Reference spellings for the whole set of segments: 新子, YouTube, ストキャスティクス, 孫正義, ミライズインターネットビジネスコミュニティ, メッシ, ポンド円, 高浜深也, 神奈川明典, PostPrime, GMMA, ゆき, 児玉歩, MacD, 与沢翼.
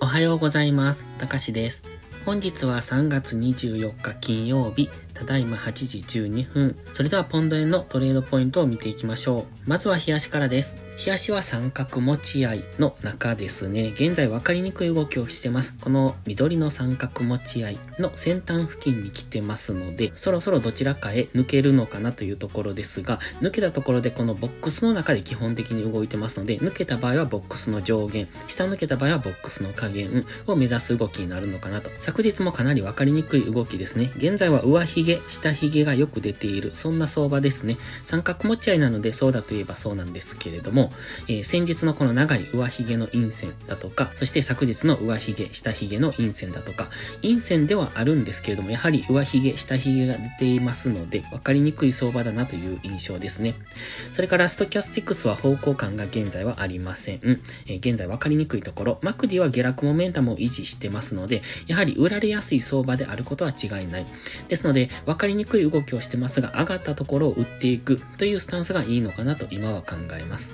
おはようございます。たかしです。本日は3月24日金曜日、ただいま8時12分。それではポンド円のトレードポイントを見ていきましょう。まずは日足からです。日足は三角持ち合いの中ですね。現在分かりにくい動きをしてます。この緑の三角持ち合いの先端付近に来てますので、そろそろどちらかへ抜けるのかなというところですが、抜けたところでこのボックスの中で基本的に動いてますので、抜けた場合はボックスの上限、下抜けた場合はボックスの下限を目指す動きになるのかなと。昨日もかなり分かりにくい動きですね。現在は上髭下髭がよく出ている、そんな相場ですね。三角持ち合いなのでそうだといえばそうなんですけれども、先日のこの長い上髭の陰線だとか、そして昨日の上髭下髭の陰線だとか、陰線ではあるんですけれども、やはり上髭下髭が出ていますので分かりにくい相場だなという印象ですね。それからストキャスティクスは方向感が現在はありません。現在分かりにくいところ、マクディは下落モメンタムを維持してますので、やはり売られやすい相場であることは違いないですので、分かりにくい動きをしてますが、上がったところを売っていくというスタンスがいいのかなと今は考えます。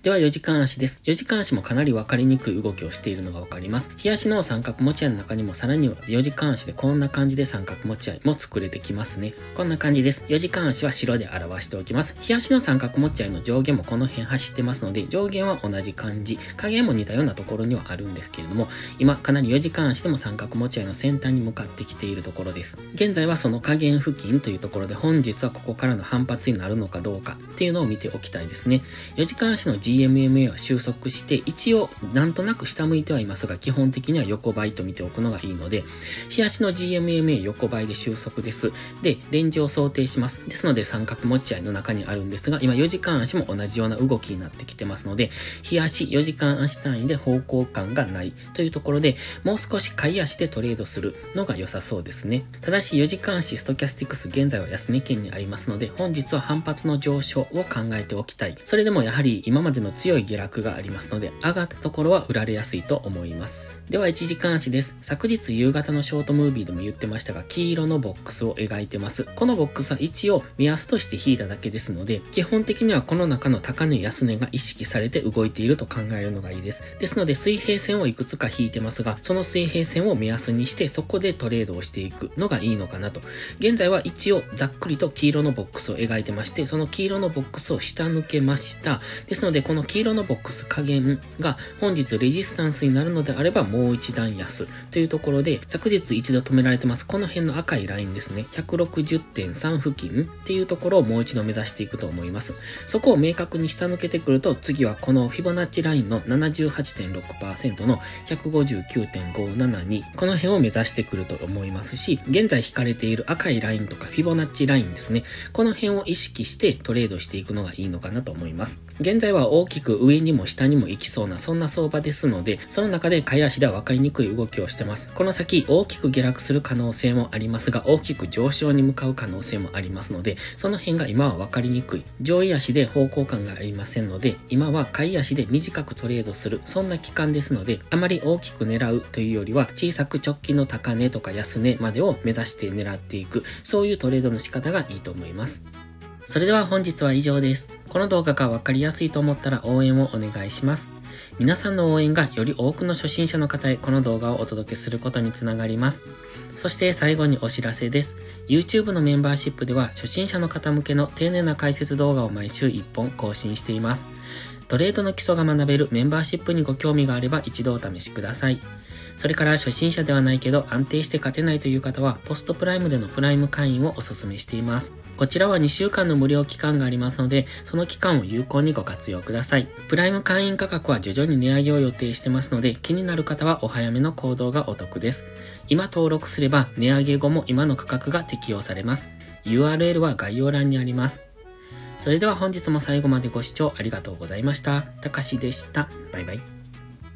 では4時間足です。4時間足もかなり分かりにくい動きをしているのが分かります。日足の三角持ち合いの中にもさらに4時間足でこんな感じで三角持ち合いも作れてきますね。こんな感じです。4時間足は白で表しておきます。日足の三角持ち合いの上限もこの辺走ってますので、上限は同じ感じ。下限も似たようなところにはあるんですけれども、今かなり4時間足でも三角持ち合いの先端に向かってきているところです。現在はその下限付近というところで、本日はここからの反発になるのかどうかっていうのを見ておきたいですね。4時間足のGMMA は収束して、一応なんとなく下向いてはいますが、基本的には横ばいと見ておくのがいいので、日足の GMMA 横ばいで収束です。で、レンジを想定します。ですので三角持ち合いの中にあるんですが、今4時間足も同じような動きになってきてますので、日足4時間足単位で方向感がないというところで、もう少し買い足でトレードするのが良さそうですね。ただし4時間足ストキャスティクス、現在は安値圏にありますので、本日は反発の上昇を考えておきたい。それでもやはり今までの強い下落がありますので、上がったところは売られやすいと思います。では1時間足です。昨日夕方のショートムービーでも言ってましたが、黄色のボックスを描いてます。このボックスは一応目安として引いただけですので、基本的にはこの中の高値安値が意識されて動いていると考えるのがいいです。ですので水平線をいくつか引いてますが、その水平線を目安にして、そこでトレードをしていくのがいいのかなと。現在は一応ざっくりと黄色のボックスを描いてまして、その黄色のボックスを下抜けました。ですのでこの黄色のボックス下限が本日レジスタンスになるのであれば、もう一段安というところで、昨日一度止められてます。この辺の赤いラインですね、 160.3 付近っていうところをもう一度目指していくと思います。そこを明確に下抜けてくると、次はこのフィボナッチラインの 78.6% の 159.572、 この辺を目指してくると思いますし、現在引かれている赤いラインとかフィボナッチラインですね、この辺を意識してトレードしていくのがいいのかなと思います。現在は大きく上にも下にも行きそうな、そんな相場ですので、その中で買い足では分かりにくい動きをしてます。この先大きく下落する可能性もありますが、大きく上昇に向かう可能性もありますので、その辺が今は分かりにくい。上位足で方向感がありませんので、今は買い足で短くトレードする、そんな期間ですので、あまり大きく狙うというよりは、小さく直近の高値とか安値までを目指して狙っていく、そういうトレードの仕方がいいと思います。それでは本日は以上です。この動画が分かりやすいと思ったら応援をお願いします。皆さんの応援がより多くの初心者の方へこの動画をお届けすることにつながります。そして最後にお知らせです。 YouTube のメンバーシップでは初心者の方向けの丁寧な解説動画を毎週1本更新しています。トレードの基礎が学べるメンバーシップにご興味があれば一度お試しください。それから初心者ではないけど安定して勝てないという方は、ポストプライムでのプライム会員をお勧めしています。こちらは2週間の無料期間がありますので、その期間を有効にご活用ください。プライム会員価格は徐々に値上げを予定してますので、気になる方はお早めの行動がお得です。今登録すれば値上げ後も今の価格が適用されます。URL は概要欄にあります。それでは本日も最後までご視聴ありがとうございました。たかしでした。バイバイ。